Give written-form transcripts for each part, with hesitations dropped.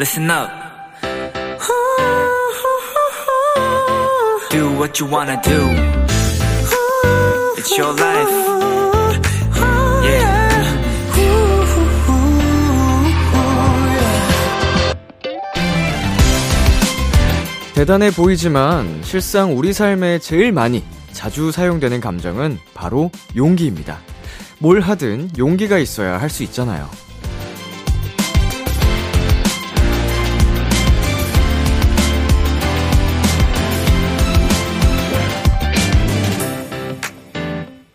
Listen up. Do what you wanna do. It's your life. Yeah. 대단해 보이지만 실상 우리 삶에 제일 많이 자주 사용되는 감정은 바로 용기입니다. 뭘 하든 용기가 있어야 할 수 있잖아요.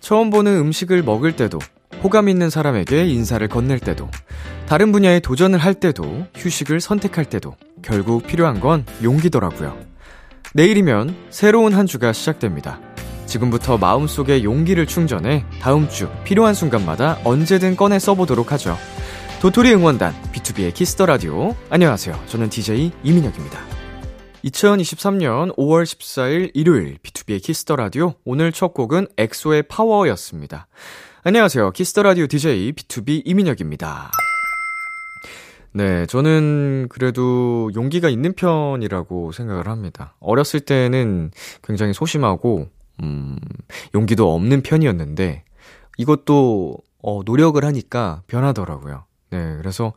처음 보는 음식을 먹을 때도, 호감 있는 사람에게 인사를 건넬 때도, 다른 분야에 도전을 할 때도, 휴식을 선택할 때도 결국 필요한 건 용기더라고요. 내일이면 새로운 한 주가 시작됩니다. 지금부터 마음속에 용기를 충전해 다음 주 필요한 순간마다 언제든 꺼내 써보도록 하죠. 도토리 응원단 BTOB의 키스 더 라디오. 안녕하세요. 저는 DJ 이민혁입니다. 2023년 5월 14일 일요일 BTOB의 키스 더 라디오. 오늘 첫 곡은 엑소의 파워였습니다. 안녕하세요. 키스 더 라디오 DJ BTOB 이민혁입니다. 네, 저는 그래도 용기가 있는 편이라고 생각을 합니다. 어렸을 때는 굉장히 소심하고 용기도 없는 편이었는데 이것도 노력을 하니까 변하더라고요. 네, 그래서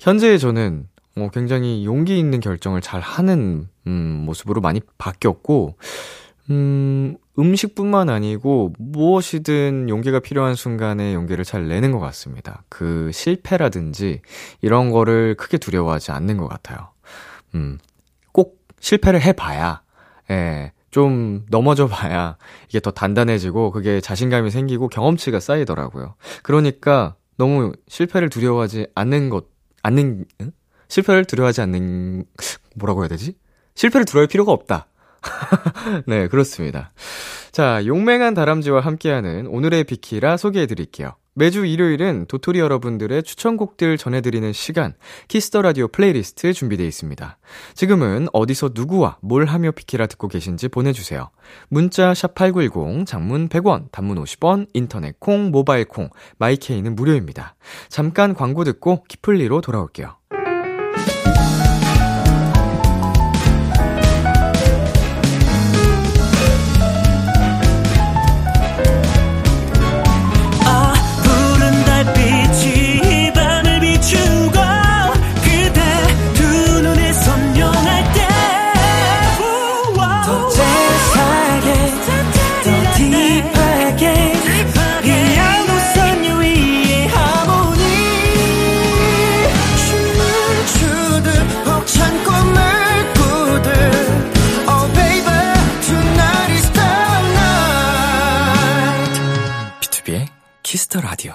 현재 저는 굉장히 용기 있는 결정을 잘 하는 모습으로 많이 바뀌었고 음식뿐만 아니고 무엇이든 용기가 필요한 순간에 용기를 잘 내는 것 같습니다. 그 실패라든지 이런 거를 크게 두려워하지 않는 것 같아요. 꼭 실패를 해봐야 좀 넘어져 봐야 이게 더 단단해지고 그게 자신감이 생기고 경험치가 쌓이더라고요. 그러니까 너무 실패를 두려워하지 않는 것, 실패를 두려워하지 않는, 뭐라고 해야 되지? 실패를 두려워할 필요가 없다. 네, 그렇습니다. 자, 용맹한 다람쥐와 함께하는 오늘의 비키라 소개해드릴게요. 매주 일요일은 도토리 여러분들의 추천곡들 전해드리는 시간, 키스 더 라디오 플레이리스트 준비되어 있습니다. 지금은 어디서 누구와 뭘 하며 비키라 듣고 계신지 보내주세요. 문자 샵8910, 장문 100원, 단문 50원, 인터넷 콩, 모바일 콩, 마이케이는 무료입니다. 잠깐 광고 듣고 키플리로 돌아올게요. 키스 더 라디오.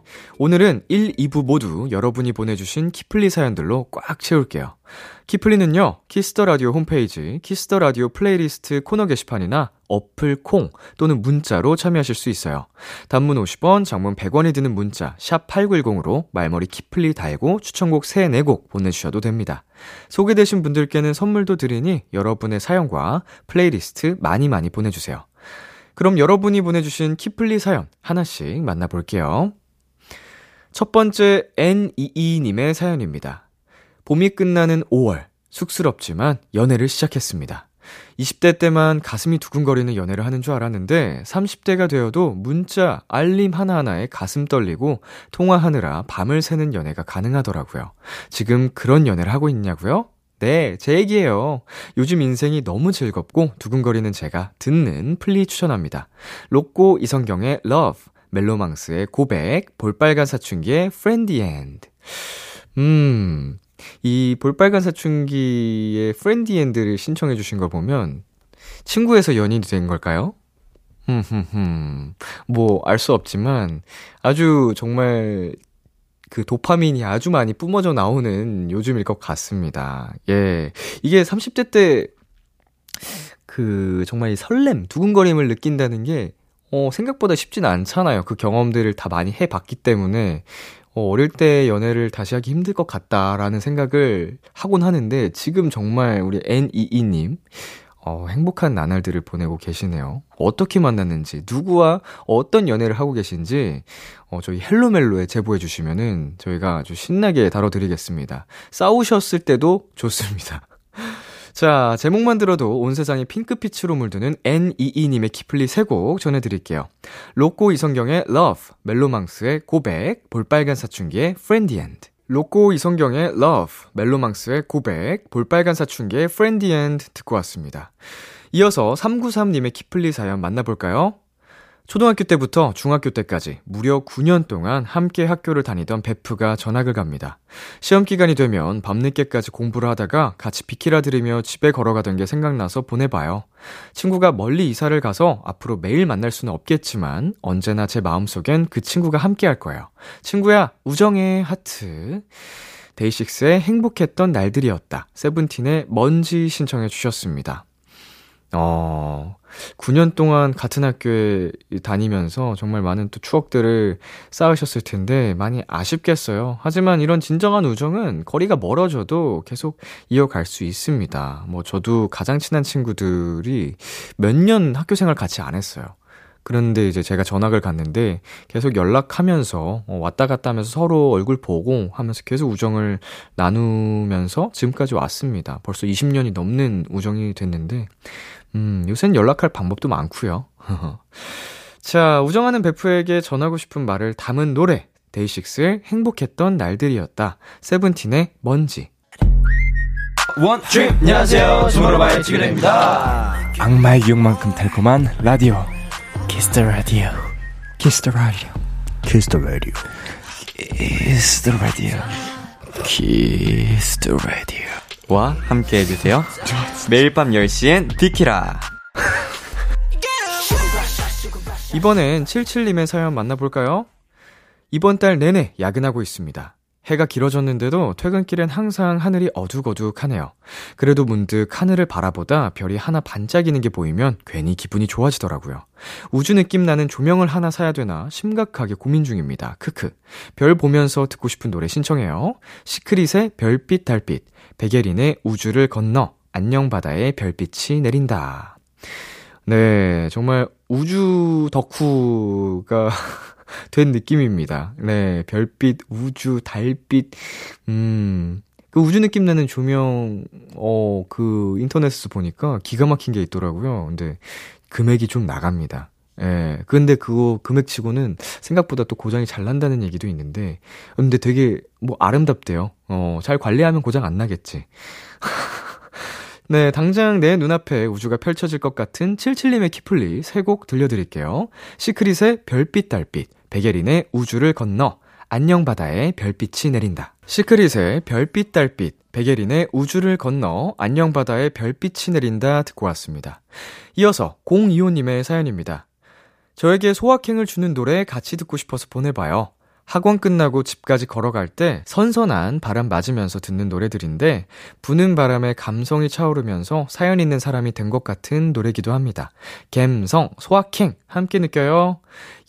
오늘은 1, 2부 모두 여러분이 보내주신 키플리 사연들로 꽉 채울게요. 키플리는요, 키스 더 라디오 홈페이지 키스 더 라디오 플레이리스트 코너 게시판이나 어플 콩 또는 문자로 참여하실 수 있어요. 단문 50원, 장문 100원이 드는 문자 샵 8910으로 말머리 키플리 달고 추천곡 3, 4곡 보내주셔도 됩니다. 소개되신 분들께는 선물도 드리니 여러분의 사연과 플레이리스트 많이 많이 보내주세요. 그럼 여러분이 보내주신 키플리 사연 하나씩 만나볼게요. 첫 번째 N22님의 사연입니다. 봄이 끝나는 5월, 쑥스럽지만 연애를 시작했습니다. 20대 때만 가슴이 두근거리는 연애를 하는 줄 알았는데 30대가 되어도 문자, 알림 하나하나에 가슴 떨리고 통화하느라 밤을 새는 연애가 가능하더라고요. 지금 그런 연애를 하고 있냐고요? 네, 제 얘기예요. 요즘 인생이 너무 즐겁고 두근거리는 제가 듣는 플리 추천합니다. 로꼬 이성경의 러브, 멜로망스의 고백, 볼빨간 사춘기의 프렌디 엔드. 이 볼빨간 사춘기의 프렌디 엔드를 신청해 주신 걸 보면 친구에서 연인이 된 걸까요? 뭐 알 수 없지만 아주 정말 그 도파민이 아주 많이 뿜어져 나오는 요즘일 것 같습니다. 예, 이게 30대 때 그 정말 이 설렘, 두근거림을 느낀다는 게 생각보다 쉽진 않잖아요. 그 경험들을 다 많이 해봤기 때문에 어릴 때 연애를 다시 하기 힘들 것 같다라는 생각을 하곤 하는데 지금 정말 우리 NEE님 행복한 나날들을 보내고 계시네요. 어떻게 만났는지, 누구와 어떤 연애를 하고 계신지 저희 헬로멜로에 제보해 주시면은 저희가 아주 신나게 다뤄드리겠습니다. 싸우셨을 때도 좋습니다. 자, 제목만 들어도 온 세상이 핑크빛으로 물드는 NEE님의 키플리 3곡 전해드릴게요. 로꼬 이성경의 Love, 멜로망스의 고백, 볼빨간 사춘기의 Friend&. 로꼬 이성경의 Love, 멜로망스의 고백, 볼빨간 사춘기의 Friend&. 듣고 왔습니다. 이어서 393님의 키플리 사연 만나볼까요? 초등학교 때부터 중학교 때까지 무려 9년 동안 함께 학교를 다니던 베프가 전학을 갑니다. 시험 기간이 되면 밤늦게까지 공부를 하다가 같이 비키라 들으며 집에 걸어가던 게 생각나서 보내봐요. 친구가 멀리 이사를 가서 앞으로 매일 만날 수는 없겠지만 언제나 제 마음속엔 그 친구가 함께할 거예요. 친구야, 우정의 하트. 데이식스의 행복했던 날들이었다. 세븐틴의 먼지 신청해 주셨습니다. 9년 동안 같은 학교에 다니면서 정말 많은 또 추억들을 쌓으셨을 텐데 많이 아쉽겠어요. 하지만 이런 진정한 우정은 거리가 멀어져도 계속 이어갈 수 있습니다. 뭐 저도 가장 친한 친구들이 몇 년 학교 생활 같이 안 했어요. 그런데 이제 제가 전학을 갔는데 계속 연락하면서 왔다 갔다 하면서 서로 얼굴 보고 하면서 계속 우정을 나누면서 지금까지 왔습니다. 벌써 20년이 넘는 우정이 됐는데 요새는 연락할 방법도 많고요. 자, 우정하는 베프에게 전하고 싶은 말을 담은 노래, 데이식스의 행복했던 날들이었다. 세븐틴의 먼지. 원, 주, 안녕하세요, 투모로우바이 지그레입니다. 악마의 유혹만큼 달콤한 라디오, Kiss the Radio. Kiss the Radio. Kiss the Radio. Kiss the Radio. Kiss the Radio. 와 함께 해주세요. 매일 밤 10시엔 비키라. 이번엔 77님의 사연 만나볼까요? 이번 달 내내 야근하고 있습니다. 해가 길어졌는데도 퇴근길엔 항상 하늘이 어둑어둑하네요. 그래도 문득 하늘을 바라보다 별이 하나 반짝이는 게 보이면 괜히 기분이 좋아지더라고요. 우주 느낌 나는 조명을 하나 사야 되나 심각하게 고민 중입니다. 크크. 별 보면서 듣고 싶은 노래 신청해요. 시크릿의 별빛 달빛, 백예린의 우주를 건너, 안녕 바다에 별빛이 내린다. 네, 정말 우주 덕후가 된 느낌입니다. 네, 별빛, 우주, 달빛, 그 우주 느낌 나는 조명, 그 인터넷에서 보니까 기가 막힌 게 있더라고요. 근데 금액이 좀 나갑니다. 예, 근데 그거 금액치고는 생각보다 또 고장이 잘 난다는 얘기도 있는데, 근데 되게 뭐 아름답대요. 잘 관리하면 고장 안 나겠지. 네, 당장 내 눈앞에 우주가 펼쳐질 것 같은 77님의 키플리 3곡 들려드릴게요. 시크릿의 별빛 달빛, 백예린의 우주를 건너, 안녕 바다에 별빛이 내린다. 시크릿의 별빛 달빛, 백예린의 우주를 건너, 안녕 바다에 별빛이 내린다 듣고 왔습니다. 이어서 025님의 사연입니다. 저에게 소확행을 주는 노래 같이 듣고 싶어서 보내봐요. 학원 끝나고 집까지 걸어갈 때 선선한 바람 맞으면서 듣는 노래들인데 부는 바람에 감성이 차오르면서 사연 있는 사람이 된 것 같은 노래기도 합니다. 감성, 소확행 함께 느껴요.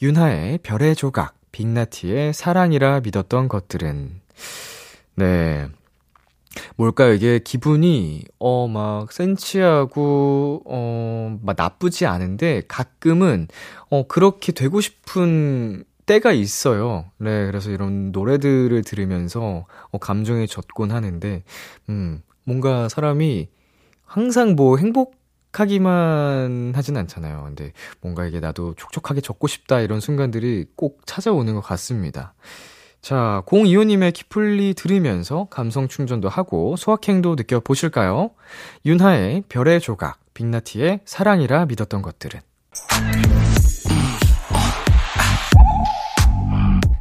윤하의 별의 조각, 빅나티의 사랑이라 믿었던 것들은. 네, 뭘까요? 이게 기분이 막 센치하고 막 나쁘지 않은데 가끔은 그렇게 되고 싶은 때가 있어요. 네, 그래서 이런 노래들을 들으면서 감정에 젖곤 하는데 뭔가 사람이 항상 뭐 행복하기만 하진 않잖아요. 근데 뭔가 이게 나도 촉촉하게 젖고 싶다 이런 순간들이 꼭 찾아오는 것 같습니다. 자, 025님의 키플리 들으면서 감성 충전도 하고 소확행도 느껴보실까요? 윤하의 별의 조각, 빅나티의 사랑이라 믿었던 것들은.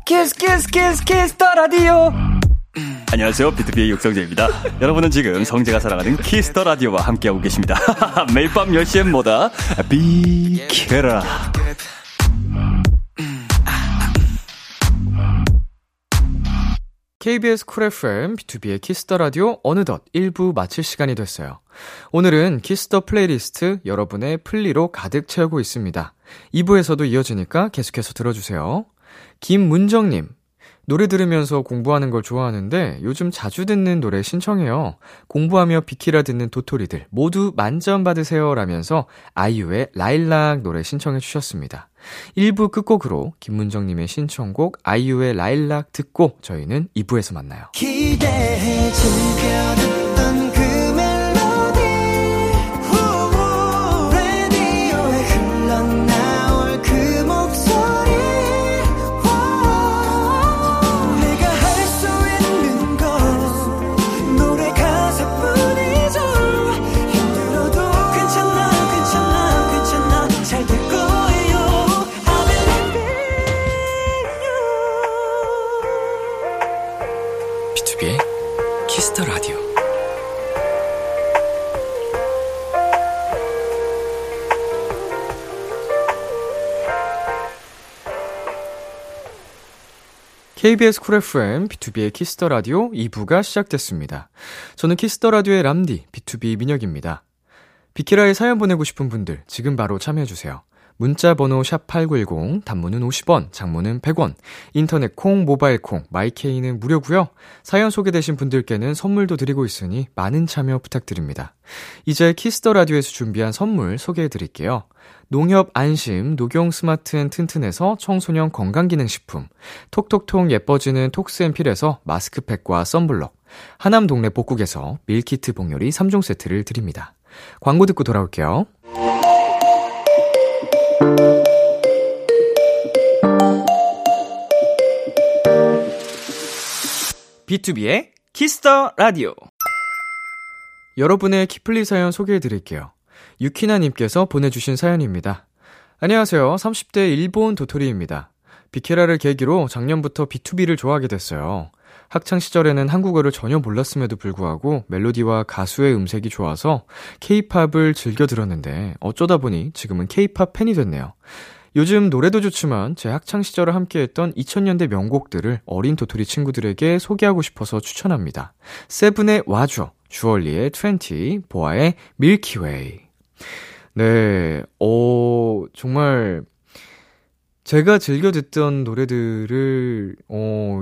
Kiss, kiss, kiss, kiss the radio. 안녕하세요, BTOB의 육성재입니다. 여러분은 지금 성재가 사랑하는 키스 더 라디오와 함께하고 계십니다. 매일 밤 10시엔 뭐다 비켜라. KBS 쿨 FM, B2B의 키스 더 라디오 어느덧 1부 마칠 시간이 됐어요. 오늘은 키스 더 플레이리스트 여러분의 플리로 가득 채우고 있습니다. 2부에서도 이어지니까 계속해서 들어주세요. 김문정님, 노래 들으면서 공부하는 걸 좋아하는데 요즘 자주 듣는 노래 신청해요. 공부하며 비키라 듣는 도토리들 모두 만점 받으세요 라면서 아이유의 라일락 노래 신청해 주셨습니다. 1부 끝곡으로 김문정님의 신청곡 아이유의 라일락 듣고 저희는 2부에서 만나요. 기대해 즐겨듣던 그 멜로디 라디오에 흘러나올 그 목소리 내가 할 수 있는 건 노래 가사뿐이죠. 힘들어도 괜찮아 괜찮아 괜찮아 잘 될 거야. 키스 더 라디오. KBS 쿨 FM, B2B의 키스 더 라디오 2부가 시작됐습니다. 저는 키스 더 라디오의 람디, B2B 민혁입니다. 비키라에 사연 보내고 싶은 분들 지금 바로 참여해주세요. 문자번호 샵8910, 단문은 50원, 장문은 100원, 인터넷콩, 모바일콩, 마이케이는 무료고요. 사연 소개되신 분들께는 선물도 드리고 있으니 많은 참여 부탁드립니다. 이제 키스더 라디오에서 준비한 선물 소개해드릴게요. 농협 안심, 녹용 스마트 앤 튼튼에서 청소년 건강기능식품, 톡톡톡 예뻐지는 톡스앤필에서 마스크팩과 썬블럭, 하남 동네 복국에서 밀키트 복요리 3종 세트를 드립니다. 광고 듣고 돌아올게요. B2B의 키스 더 라디오. 여러분의 키플리 사연 소개해드릴게요. 유키나님께서 보내주신 사연입니다. 안녕하세요, 30대 일본 도토리입니다. 비케라를 계기로 작년부터 B2B를 좋아하게 됐어요. 학창시절에는 한국어를 전혀 몰랐음에도 불구하고 멜로디와 가수의 음색이 좋아서 K-팝을 즐겨 들었는데 어쩌다 보니 지금은 K-팝 팬이 됐네요. 요즘 노래도 좋지만 제 학창시절을 함께했던 2000년대 명곡들을 어린 도토리 친구들에게 소개하고 싶어서 추천합니다. 세븐의 와줘, 주얼리의 20, 보아의 밀키웨이. 네, 정말 제가 즐겨 듣던 노래들을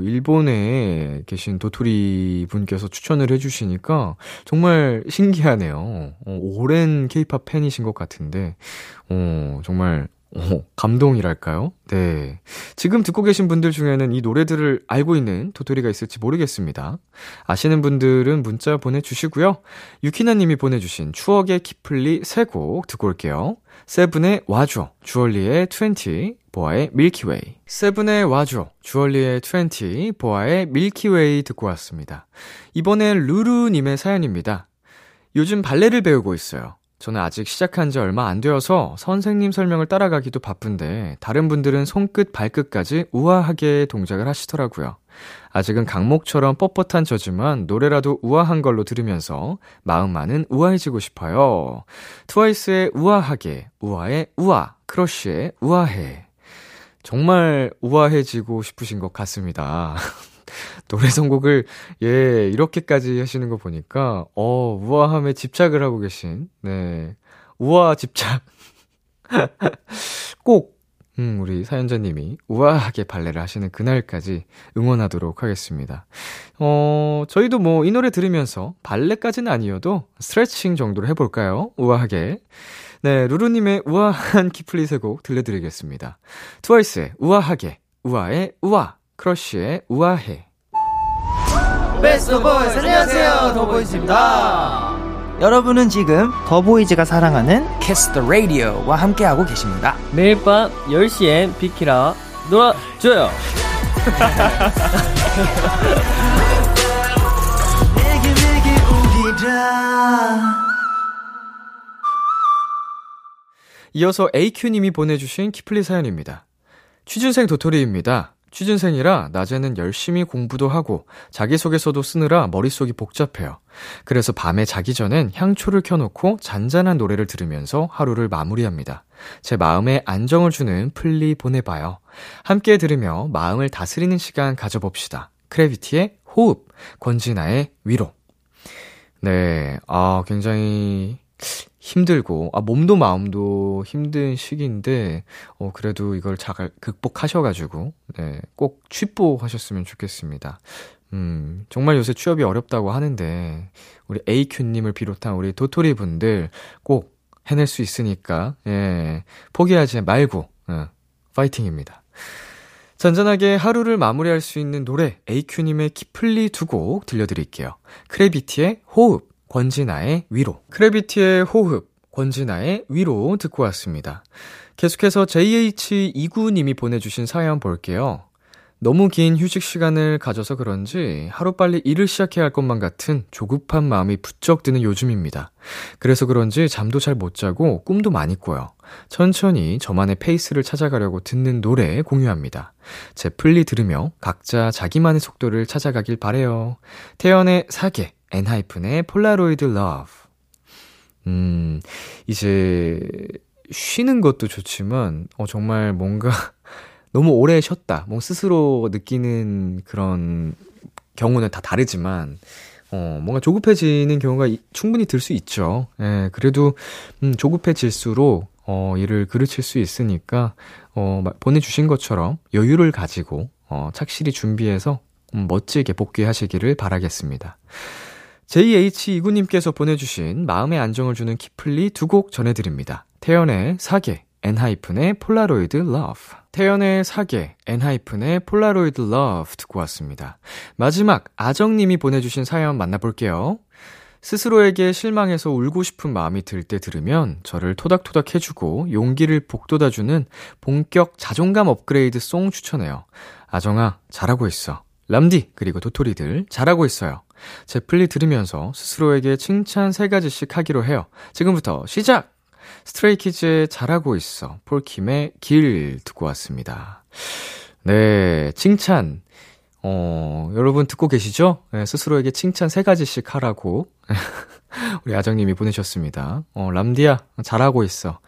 일본에 계신 도토리 분께서 추천을 해주시니까 정말 신기하네요. 오랜 K-팝 팬이신 것 같은데 정말 감동이랄까요? 네, 지금 듣고 계신 분들 중에는 이 노래들을 알고 있는 도토리가 있을지 모르겠습니다. 아시는 분들은 문자 보내주시고요. 유키나님이 보내주신 추억의 키플리 3곡 듣고 올게요. 세븐의 와줘, 주얼리의 20, 보아의 밀키웨이. 세븐의 와줘, 주얼리의 20, 보아의 밀키웨이 듣고 왔습니다. 이번엔 루루님의 사연입니다. 요즘 발레를 배우고 있어요. 저는 아직 시작한 지 얼마 안 되어서 선생님 설명을 따라가기도 바쁜데 다른 분들은 손끝 발끝까지 우아하게 동작을 하시더라고요. 아직은 강목처럼 뻣뻣한 저지만 노래라도 우아한 걸로 들으면서 마음만은 우아해지고 싶어요. 트와이스의 우아하게, 우아의 우아, 크러쉬의 우아해. 정말 우아해지고 싶으신 것 같습니다. 노래 선곡을 이렇게까지 하시는 거 보니까 우아함에 집착을 하고 계신, 네, 우아 집착. 꼭 우리 사연자님이 우아하게 발레를 하시는 그날까지 응원하도록 하겠습니다. 저희도 뭐 이 노래 들으면서 발레까지는 아니어도 스트레칭 정도로 해볼까요? 우아하게. 네, 루루님의 우아한 키플리 3곡 들려드리겠습니다. 트와이스의 우아하게, 우아의 우아, 크러쉬의 우아해. 베스트 더보이즈, 안녕하세요, 더보이즈입니다. 여러분은 지금 더보이즈가 사랑하는 키스 더 라디오와 함께하고 계십니다. 매일 밤 10시엔 비키라 놀아줘요. 이어서 AQ님이 보내주신 키플리 사연입니다. 취준생 도토리입니다. 취준생이라 낮에는 열심히 공부도 하고 자기소개서도 쓰느라 머릿속이 복잡해요. 그래서 밤에 자기 전엔 향초를 켜놓고 잔잔한 노래를 들으면서 하루를 마무리합니다. 제 마음에 안정을 주는 플리 보내봐요. 함께 들으며 마음을 다스리는 시간 가져봅시다. 크래비티의 호흡, 권진아의 위로. 네, 아 굉장히 힘들고 몸도 마음도 힘든 시기인데 그래도 이걸 잘 극복하셔가지고 네, 꼭 취뽀하셨으면 좋겠습니다. 정말 요새 취업이 어렵다고 하는데 우리 AQ님을 비롯한 우리 도토리 분들 꼭 해낼 수 있으니까 예, 포기하지 말고 파이팅입니다. 잔잔하게 하루를 마무리할 수 있는 노래 AQ님의 키플리 두 곡 들려드릴게요. 크래비티의 호흡, 권진아의 위로. 크래비티의 호흡, 권진아의 위로 듣고 왔습니다. 계속해서 JH29님이 보내주신 사연 볼게요. 너무 긴 휴식 시간을 가져서 그런지 하루빨리 일을 시작해야 할 것만 같은 조급한 마음이 부쩍 드는 요즘입니다. 그래서 그런지 잠도 잘 못 자고 꿈도 많이 꿔요. 천천히 저만의 페이스를 찾아가려고 듣는 노래 공유합니다. 제 플리 들으며 각자 자기만의 속도를 찾아가길 바래요. 태연의 사계, 엔하이픈의 폴라로이드 러브. 이제 쉬는 것도 좋지만 정말 뭔가 너무 오래 쉬었다. 뭐 스스로 느끼는 그런 경우는 다 다르지만 뭔가 조급해지는 경우가 충분히 들 수 있죠. 예, 그래도 조급해질수록 일을 그르칠 수 있으니까 보내주신 것처럼 여유를 가지고 착실히 준비해서 멋지게 복귀하시기를 바라겠습니다. JH29님께서 보내주신 마음의 안정을 주는 키플리 두 곡 전해드립니다. 태연의 사계, 엔하이픈의 폴라로이드 러브. 태연의 사계, 엔하이픈의 폴라로이드 러브 듣고 왔습니다. 마지막 아정님이 보내주신 사연 만나볼게요. 스스로에게 실망해서 울고 싶은 마음이 들 때 들으면 저를 토닥토닥 해주고 용기를 북돋아주는 본격 자존감 업그레이드 송 추천해요. 아정아, 잘하고 있어. 람디 그리고 도토리들 잘하고 있어요. 제 플리 들으면서 스스로에게 칭찬 3가지씩 하기로 해요. 지금부터 시작! 스트레이키즈의 잘하고 있어, 폴킴의 길 듣고 왔습니다. 네, 칭찬. 여러분 듣고 계시죠? 네, 스스로에게 칭찬 3가지씩 하라고 우리 아정님이 보내셨습니다. 람디야, 잘하고 있어.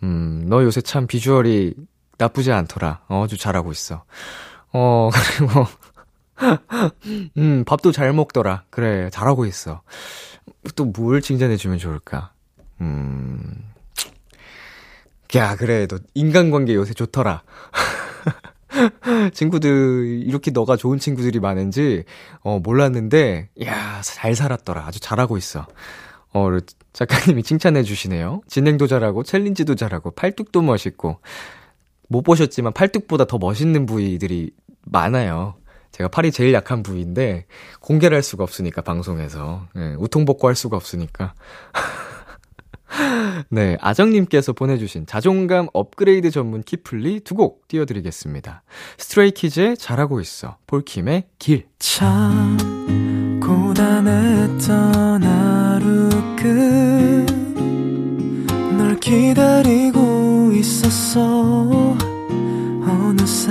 너 요새 참 비주얼이 나쁘지 않더라. 아주 잘하고 있어. 그리고 밥도 잘 먹더라. 그래, 잘하고 있어. 또 뭘 칭찬해주면 좋을까? 야, 그래, 너 인간관계 요새 좋더라. 친구들, 이렇게 너가 좋은 친구들이 많은지 몰랐는데, 야, 잘 살았더라. 아주 잘하고 있어. 작가님이 칭찬해 주시네요. 진행도 잘하고 챌린지도 잘하고 팔뚝도 멋있고. 못 보셨지만 팔뚝보다 더 멋있는 부위들이 많아요. 제가 팔이 제일 약한 부위인데 공개를 할 수가 없으니까 방송에서. 네, 우통벗고 할 수가 없으니까. 네, 아정님께서 보내주신 자존감 업그레이드 전문 키플리 두 곡 띄워드리겠습니다. 스트레이키즈의 잘하고 있어, 폴킴의 길. 참 고단했던 하루 끝 널 기다리고 있었어. 어느새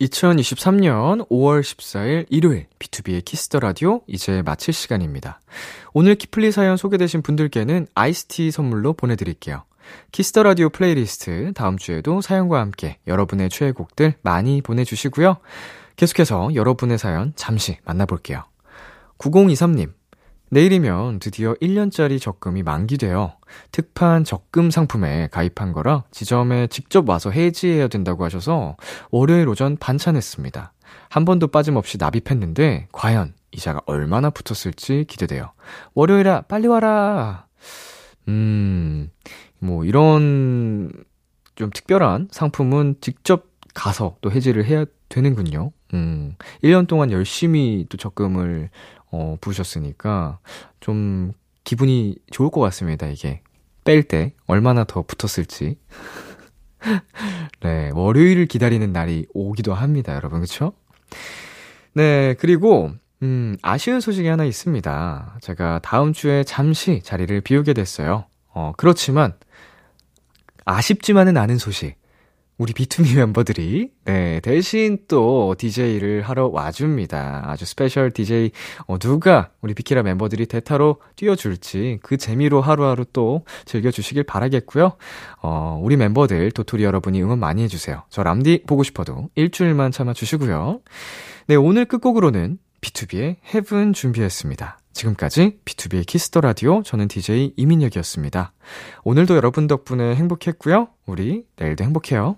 2023년 5월 14일 일요일 B2B의 키스 더 라디오 이제 마칠 시간입니다. 오늘 키플리 사연 소개되신 분들께는 아이스티 선물로 보내드릴게요. 키스 더 라디오 플레이리스트 다음 주에도 사연과 함께 여러분의 최애곡들 많이 보내주시고요. 계속해서 여러분의 사연 잠시 만나볼게요. 9023님, 내일이면 드디어 1년짜리 적금이 만기돼요. 특판 적금 상품에 가입한 거라 지점에 직접 와서 해지해야 된다고 하셔서 월요일 오전 반찬했습니다. 한 번도 빠짐없이 납입했는데 과연 이자가 얼마나 붙었을지 기대돼요. 월요일아 빨리 와라. 이런 좀 특별한 상품은 직접 가서 또 해지를 해야 되는군요. 1년 동안 열심히 또 적금을 부으셨으니까 좀 기분이 좋을 것 같습니다. 이게 뺄 때 얼마나 더 붙었을지. 네, 월요일을 기다리는 날이 오기도 합니다, 여러분. 그쵸? 네, 그리고 아쉬운 소식이 하나 있습니다. 제가 다음 주에 잠시 자리를 비우게 됐어요. 그렇지만 아쉽지만은 않은 소식. 우리 B2B 멤버들이 대신 또 DJ를 하러 와줍니다. 아주 스페셜 DJ 누가 우리 비키라 멤버들이 대타로 뛰어줄지 그 재미로 하루하루 또 즐겨주시길 바라겠고요. 우리 멤버들 도토리 여러분이 응원 많이 해주세요. 저 람디 보고 싶어도 일주일만 참아주시고요. 네, 오늘 끝곡으로는 B2B의 헤븐 준비했습니다. 지금까지 B2B의 키스 더 라디오, 저는 DJ 이민혁이었습니다. 오늘도 여러분 덕분에 행복했고요. 우리 내일도 행복해요.